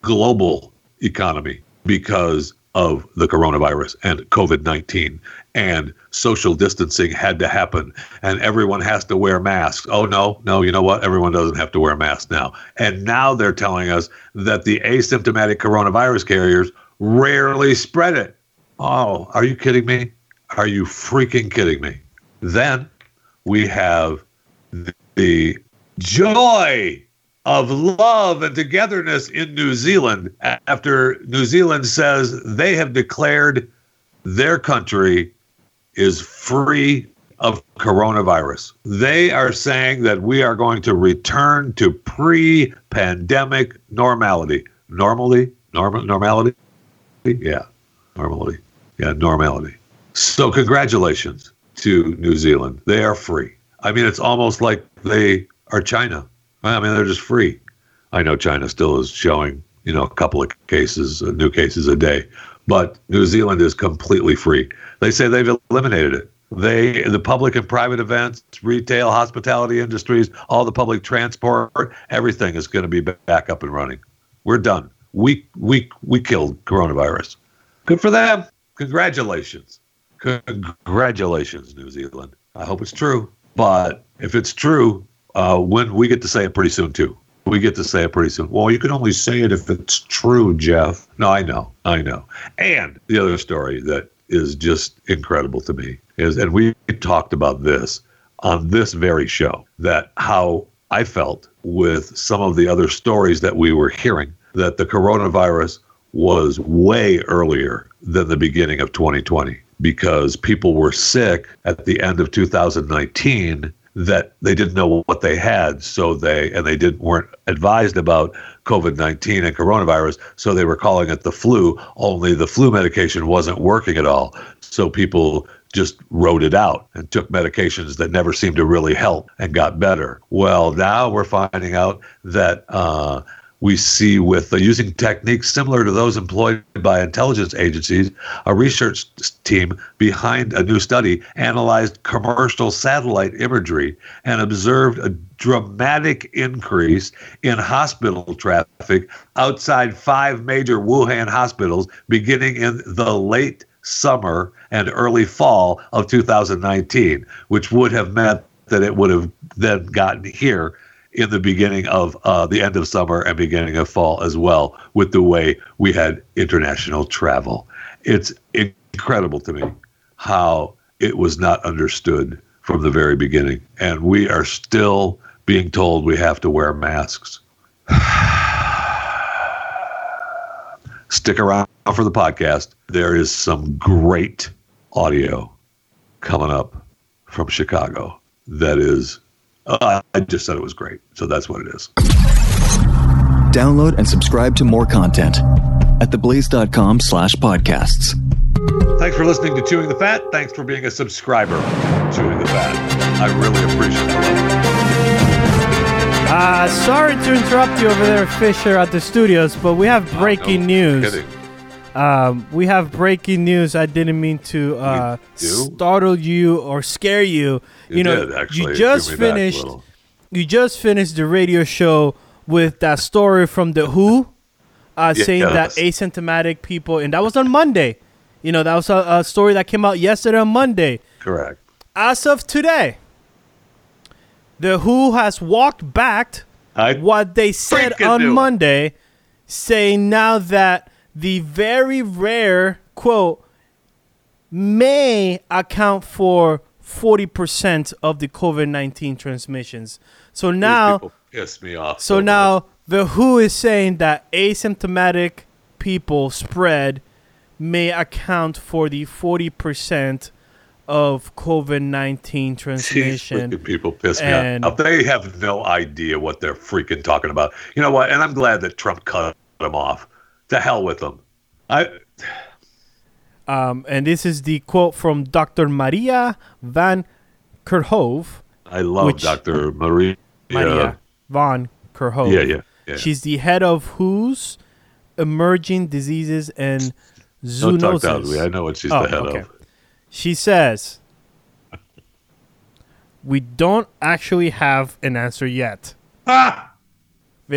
global economy because of the coronavirus and COVID-19. And social distancing had to happen. And everyone has to wear masks. Oh, no, you know what? Everyone doesn't have to wear masks now. And now they're telling us that the asymptomatic coronavirus carriers rarely spread it. Oh, are you kidding me? Are you freaking kidding me? Then we have the joy of love and togetherness in New Zealand after New Zealand says they have declared their country is free of coronavirus. They are saying that we are going to return to pre-pandemic normality. Normality? Yeah, normality. Yeah, normality. So congratulations to New Zealand. They are free. I mean, it's almost like they are China. I mean, they're just free. I know China still is showing, you know, a couple of cases, new cases a day. But New Zealand is completely free. They say they've eliminated it. The public and private events, retail, hospitality industries, all the public transport, everything is going to be back up and running. We're done. We killed coronavirus. Good for them. Congratulations. Congratulations, New Zealand. I hope it's true. But if it's true, when we get to say it pretty soon, too. We get to say it pretty soon. Well, you can only say it if it's true, Jeff. No, I know. And the other story that is just incredible to me is, and we talked about this on this very show, that how I felt with some of the other stories that we were hearing, that the coronavirus was way earlier than the beginning of 2020 because people were sick at the end of 2019 that they didn't know what they had, so they weren't advised about COVID-19 and coronavirus, so they were calling it the flu, only the flu medication wasn't working at all. So people just rode it out and took medications that never seemed to really help and got better. Well, now we're finding out that we see with using techniques similar to those employed by intelligence agencies, a research team behind a new study analyzed commercial satellite imagery and observed a dramatic increase in hospital traffic outside five major Wuhan hospitals beginning in the late summer and early fall of 2019, which would have meant that it would have then gotten here in the beginning of the end of summer and beginning of fall as well, with the way we had international travel. It's incredible to me how it was not understood from the very beginning. And we are still being told we have to wear masks. Stick around for the podcast. There is some great audio coming up from Chicago that is I just said it was great, so that's what it is. Download and subscribe to more content at theblaze.com/podcasts. Thanks for listening to Chewing the Fat. Thanks for being a subscriber to Chewing the Fat. I really appreciate it. Sorry to interrupt you over there, Fisher, at the studios, but we have breaking news. We have breaking news. I didn't mean to startle you or scare you. You know, you just finished the radio show with that story from the WHO, saying that asymptomatic people, and that was on Monday. You know, that was a story that came out yesterday on Monday. Correct. As of today, the WHO has walked back what they said on Monday, saying now that the very rare, quote, may account for 40% of the COVID-19 transmissions. So now, these people piss me off. So now the WHO is saying that asymptomatic people spread may account for the 40% of COVID-19 transmission. Jeez, people piss me off. They have no idea what they're freaking talking about. You know what? And I'm glad that Trump cut them off. To hell with them. And this is the quote from Dr. Maria Van Kerkhove. I love Dr. Maria Van Kerkhove. Yeah. She's the head of WHO's Emerging Diseases and Zoonoses. Don't talk down to me. I know what she's the head of. She says, we don't actually have an answer yet. There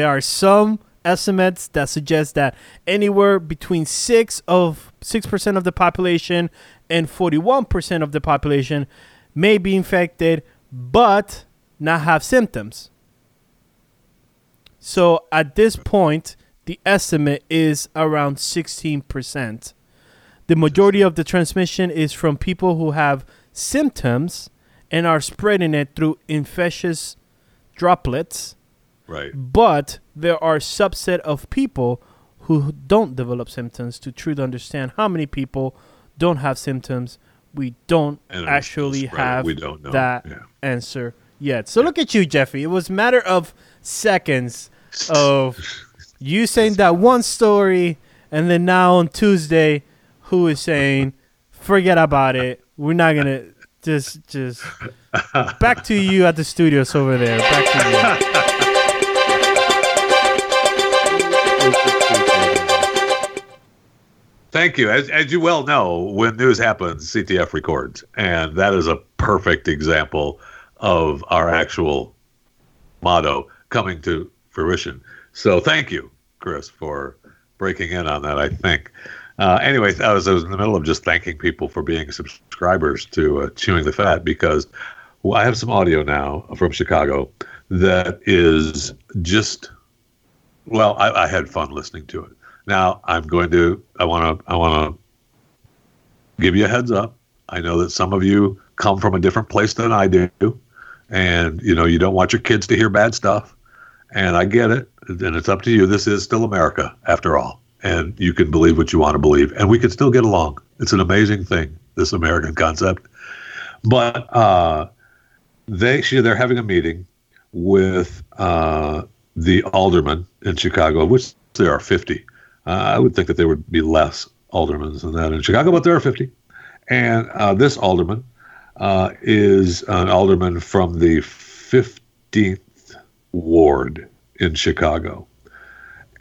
are some estimates that suggest that anywhere between 6% of the population and 41% of the population may be infected but not have symptoms. So at this point, the estimate is around 16%. The majority of the transmission is from people who have symptoms and are spreading it through infectious droplets. Right. But there are a subset of people who don't develop symptoms to truly understand how many people don't have symptoms we don't actually have that answer yet. So look at you, Jeffy. It was a matter of seconds of you saying that one story, and then now on Tuesday, who is saying, forget about it. We're not going to just back to you at the studios over there. Back to you. Thank you. As you well know, when news happens, CTF records. And that is a perfect example of our actual motto coming to fruition. So thank you, Chris, for breaking in on that, I think. Anyway, I was in the middle of just thanking people for being subscribers to Chewing the Fat, because I have some audio now from Chicago that is just, well, I had fun listening to it. Now I want to give you a heads up. I know that some of you come from a different place than I do, and you know you don't want your kids to hear bad stuff, and I get it, and it's up to you. This is still America after all, and you can believe what you want to believe, and we can still get along. It's an amazing thing, this American concept. But they're having a meeting with the aldermen in Chicago, of which there are 50. I would think that there would be less aldermen than that in Chicago, but there are 50. And this alderman is an alderman from the 15th Ward in Chicago.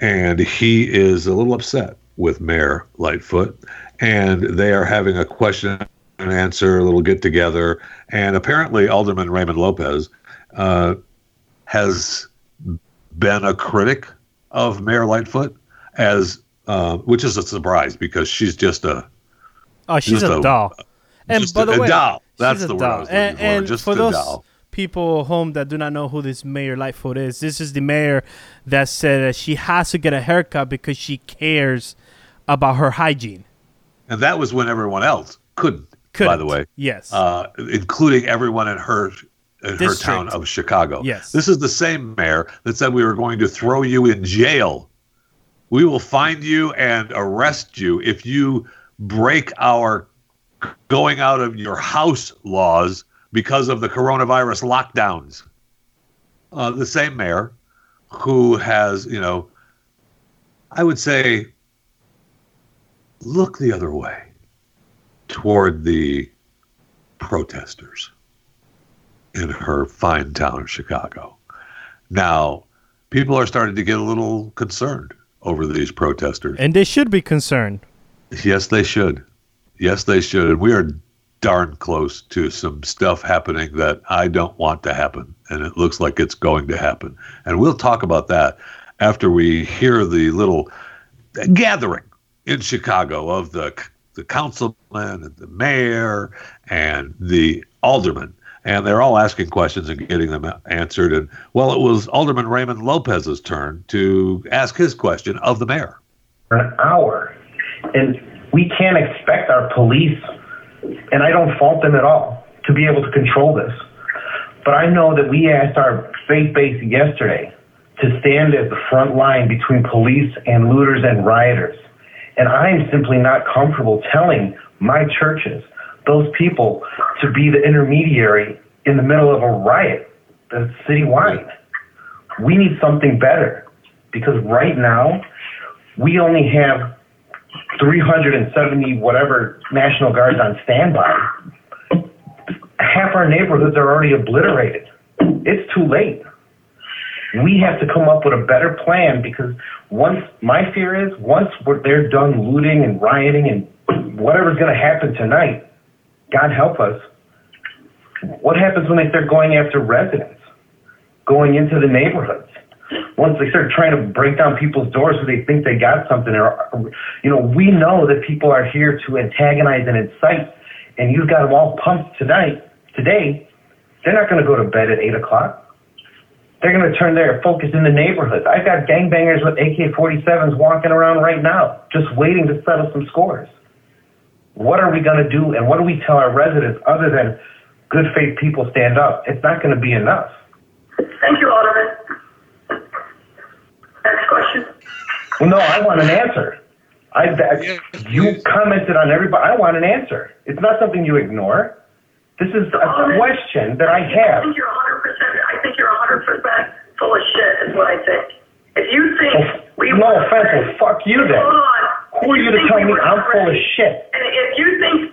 And he is a little upset with Mayor Lightfoot. And they are having a question and answer, a little get-together. And apparently Alderman Raymond Lopez has been a critic of Mayor Lightfoot. Which is a surprise, because she's just a doll. And by the way, doll. That's the word I was looking for. And just for those people at home that do not know who this Mayor Lightfoot is, this is the mayor that said that she has to get a haircut because she cares about her hygiene. And that was when everyone else couldn't. By the way, yes, including everyone in her town of Chicago. Yes, this is the same mayor that said we were going to throw you in jail. We will find you and arrest you if you break our going out of your house laws because of the coronavirus lockdowns. The same mayor who has, you know, I would say, look the other way toward the protesters in her fine town of Chicago. Now, people are starting to get a little concerned over these protesters. And they should be concerned. Yes, they should. Yes, they should. And we are darn close to some stuff happening that I don't want to happen. And it looks like it's going to happen. And we'll talk about that after we hear the little gathering in Chicago of the councilman and the mayor and the alderman. And they're all asking questions and getting them answered. And, well, it was Alderman Raymond Lopez's turn to ask his question of the mayor. An hour. And we can't expect our police, and I don't fault them at all, to be able to control this. But I know that we asked our faith base yesterday to stand as the front line between police and looters and rioters. And I'm simply not comfortable telling my churches, those people, to be the intermediary in the middle of a riot that's citywide. We need something better, because right now we only have 370 whatever National Guards on standby. Half our neighborhoods are already obliterated. It's too late. We have to come up with a better plan, because my fear is once they're done looting and rioting and whatever's going to happen tonight, God help us, what happens when they start going after residents, going into the neighborhoods? Once they start trying to break down people's doors so they think they got something, or, you know, we know that people are here to antagonize and incite, and you've got them all pumped today, they're not going to go to bed at 8 o'clock. They're going to turn their focus in the neighborhoods. I've got gangbangers with AK-47s walking around right now, just waiting to settle some scores. What are we going to do, and what do we tell our residents other than good faith people stand up? It's not going to be enough. Thank you, Alderman. Next question. Well, no, I want an answer. You commented on everybody. I want an answer. It's not something you ignore. This is a question that I have. I think you're 100% full of shit is what I think. If you think we no offense, well, fuck you then. Hold on. Who are you to tell me I'm full of shit? And if you think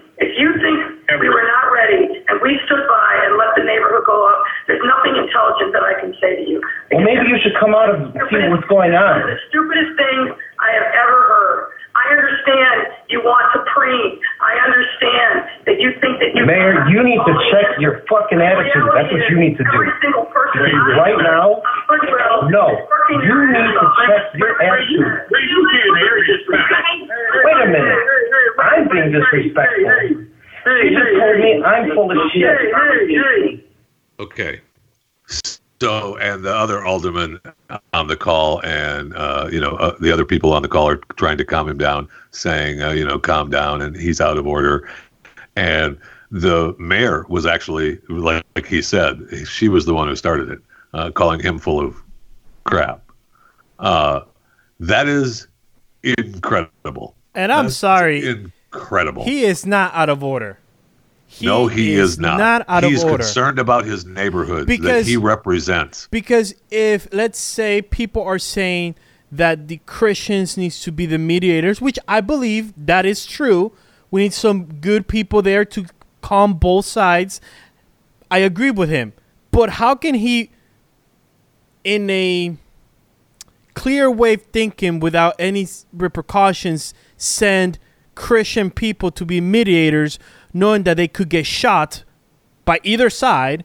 we were not ready and we stood by and let the neighborhood go up, there's nothing intelligent that I can say to you. Well, maybe you should come out and see what's going on. The stupidest thing I have ever heard. I understand you want to preen. I understand that you think that you... Mayor, you need to check your fucking attitude. That's what you need to do. Right now, no. You need to check your attitude. Wait a minute. I'm being disrespectful. You just told me I'm full of shit. Okay. So, and the other alderman on the call and, the other people on the call are trying to calm him down, saying, calm down, and he's out of order. And the mayor was actually, like he said, she was the one who started it, calling him full of crap. That is incredible. And I'm sorry. Incredible. He is not out of order. He is not out of order. He's concerned about his neighborhood that he represents. Because if, let's say, people are saying that the Christians needs to be the mediators, which I believe that is true. We need some good people there to calm both sides. I agree with him. But how can he, in a clear way of thinking without any repercussions, send Christian people to be mediators, knowing that they could get shot by either side,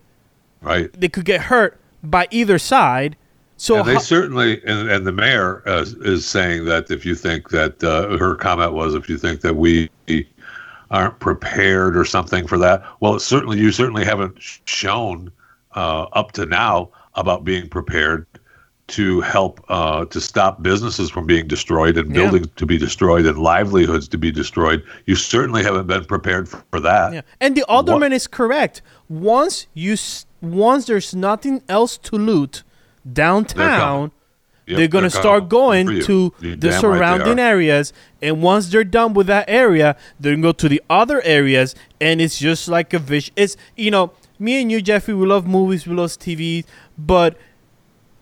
right? They could get hurt by either side. So and they certainly, and the mayor is saying that if you think that her comment was, if you think that we aren't prepared or something for that, well, you certainly haven't shown up to now about being prepared to help to stop businesses from being destroyed and buildings to be destroyed and livelihoods to be destroyed. You certainly haven't been prepared for that. Yeah. And the alderman is correct. Once there's nothing else to loot downtown, they're going to start going to the surrounding areas. And once they're done with that area, they're going to go to the other areas. And it's just like a vision. It's, me and you, Jeffrey, we love movies, we love TV, but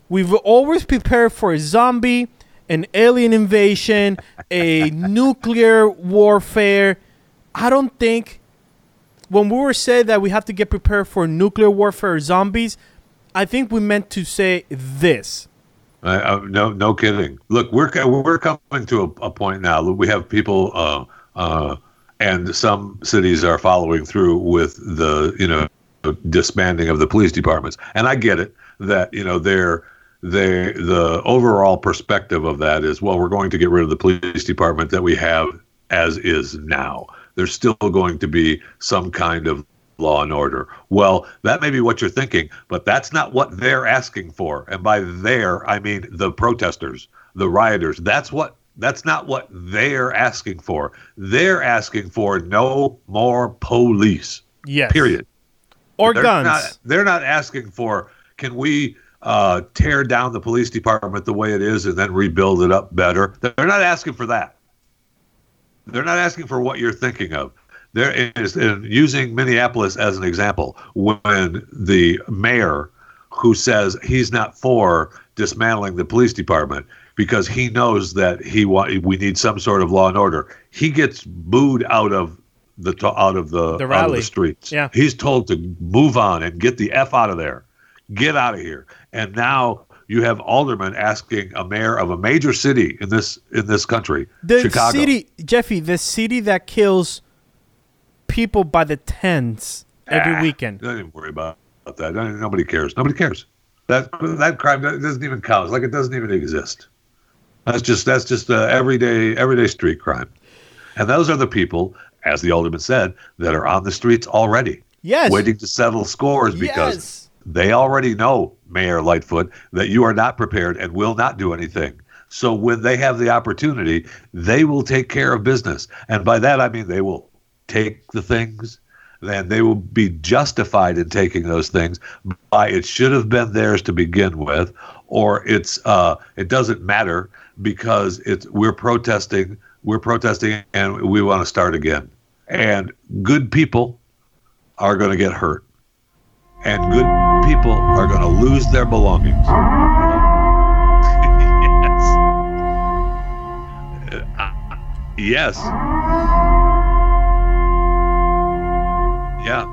we've always prepared for a zombie, an alien invasion, a nuclear warfare. I don't think when we were saying that we have to get prepared for nuclear warfare or zombies, I think we meant to say this. No kidding. Look, we're coming to a point now. We have people and some cities are following through with the disbanding of the police departments, and I get it that the overall perspective of that is, well, we're going to get rid of the police department that we have as is now. There's still going to be some kind of law and order. Well, that may be what you're thinking, but that's not what they're asking for. And by there, I mean the protesters, the rioters. That's not what they're asking for. They're asking for no more police. Yes. Period. Or guns. They're not asking for, can we tear down the police department the way it is and then rebuild it up better? They're not asking for that. They're not asking for what you're thinking of. And using Minneapolis as an example, when the mayor who says he's not for dismantling the police department because he knows that we need some sort of law and order, he gets booed out of the streets. Yeah. He's told to move on and get the F out of there. Get out of here. And now you have aldermen asking a mayor of a major city in this country, Chicago. The city that kills people by the tens every weekend. Don't even worry about that. Nobody cares. Nobody cares. That crime doesn't even count. It's like it doesn't even exist. That's just the everyday street crime. And those are the people, as the alderman said, that are on the streets already. Yes. Waiting to settle scores because... Yes. They already know, Mayor Lightfoot, that you are not prepared and will not do anything. So when they have the opportunity, they will take care of business. And by that, I mean they will take the things. and they will be justified in taking those things by it should have been theirs to begin with, or it doesn't matter because we're protesting and we want to start again. And good people are going to get hurt, and good people are going to lose their belongings. Yes. Yeah.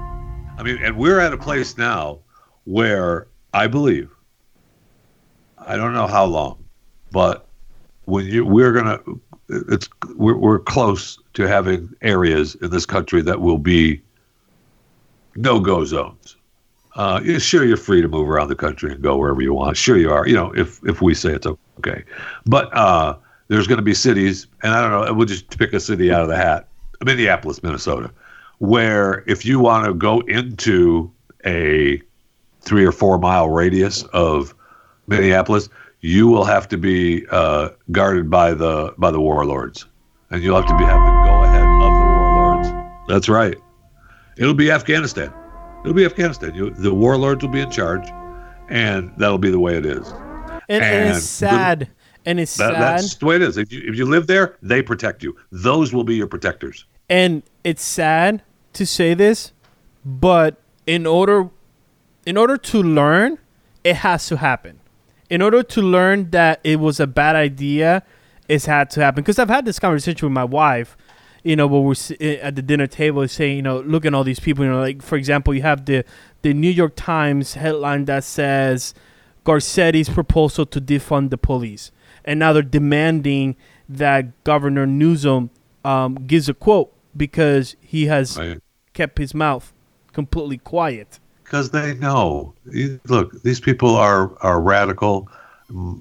I mean, and we're at a place now where I believe, I don't know how long, but we're close to having areas in this country that will be no-go zones. Sure, you're free to move around the country and go wherever you want. Sure you are, if we say it's okay. But there's going to be cities, and I don't know, we'll just pick a city out of the hat, Minneapolis, Minnesota, where if you want to go into a 3 or 4 mile radius of Minneapolis, you will have to be guarded by the warlords, and you'll have to have the go-ahead of the warlords. That's right. It'll be Afghanistan. The warlords will be in charge, and that'll be the way it is. And it's sad. That's the way it is. If you live there, they protect you. Those will be your protectors. And it's sad to say this, but in order to learn, it has to happen. In order to learn that it was a bad idea, it's had to happen. Because I've had this conversation with my wife, when we're at the dinner table, saying, look at all these people. Like, for example, you have the New York Times headline that says Garcetti's proposal to defund the police. And now they're demanding that Governor Newsom gives a quote because he has kept his mouth completely quiet. Because they know. Look, these people are radical,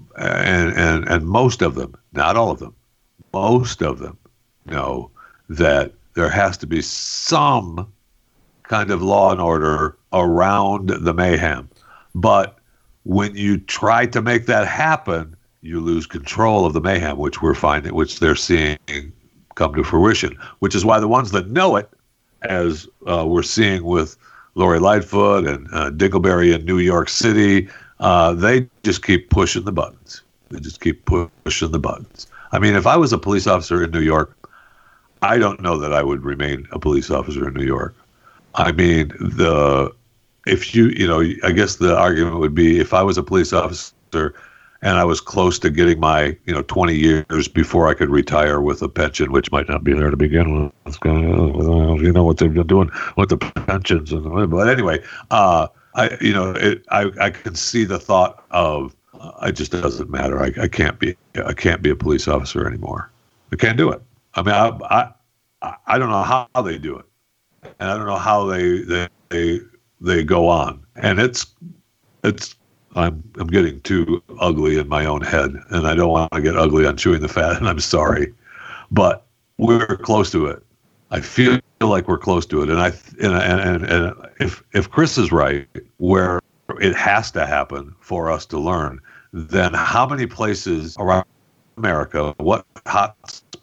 and most of them, not all of them, most of them know that there has to be some kind of law and order around the mayhem. But when you try to make that happen, you lose control of the mayhem, which they're seeing come to fruition, which is why the ones that know it, as we're seeing with Lori Lightfoot and Dingleberry in New York City, they just keep pushing the buttons. I mean, if I was a police officer in New York, I don't know that I would remain a police officer in New York. I mean, I guess the argument would be if I was a police officer and I was close to getting my, 20 years before I could retire with a pension, which might not be there to begin with. You know what they've been doing with the pensions. But anyway, I can see the thought of it just doesn't matter. I can't be a police officer anymore. I can't do it. I mean, I don't know how they do it, and I don't know how they go on. And it's. I'm getting too ugly in my own head, and I don't want to get ugly on Chewing the Fat, and I'm sorry, but we're close to it. I feel like we're close to it, and if Chris is right, where it has to happen for us to learn, then how many places around America, what hot spots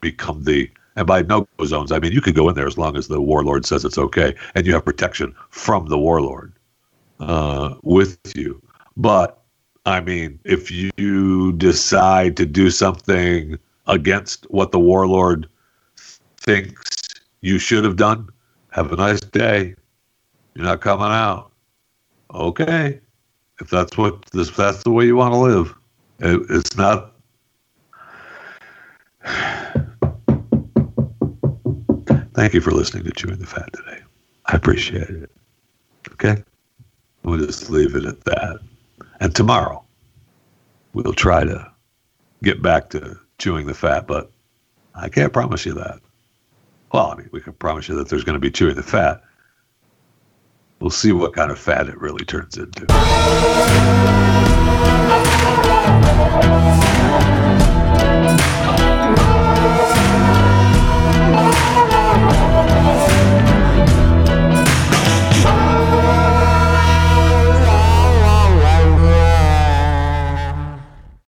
become the? And by no-go zones, I mean you could go in there as long as the warlord says it's okay, and you have protection from the warlord with you. But I mean, if you decide to do something against what the warlord thinks you should have done, have a nice day. You're not coming out. Okay. If that's the way you want to live. It's not. Thank you for listening to Chewing the Fat today. I appreciate it. Okay. We'll just leave it at that. And tomorrow, we'll try to get back to Chewing the Fat, but I can't promise you that. Well, I mean, we can promise you that there's going to be Chewing the Fat. We'll see what kind of fat it really turns into.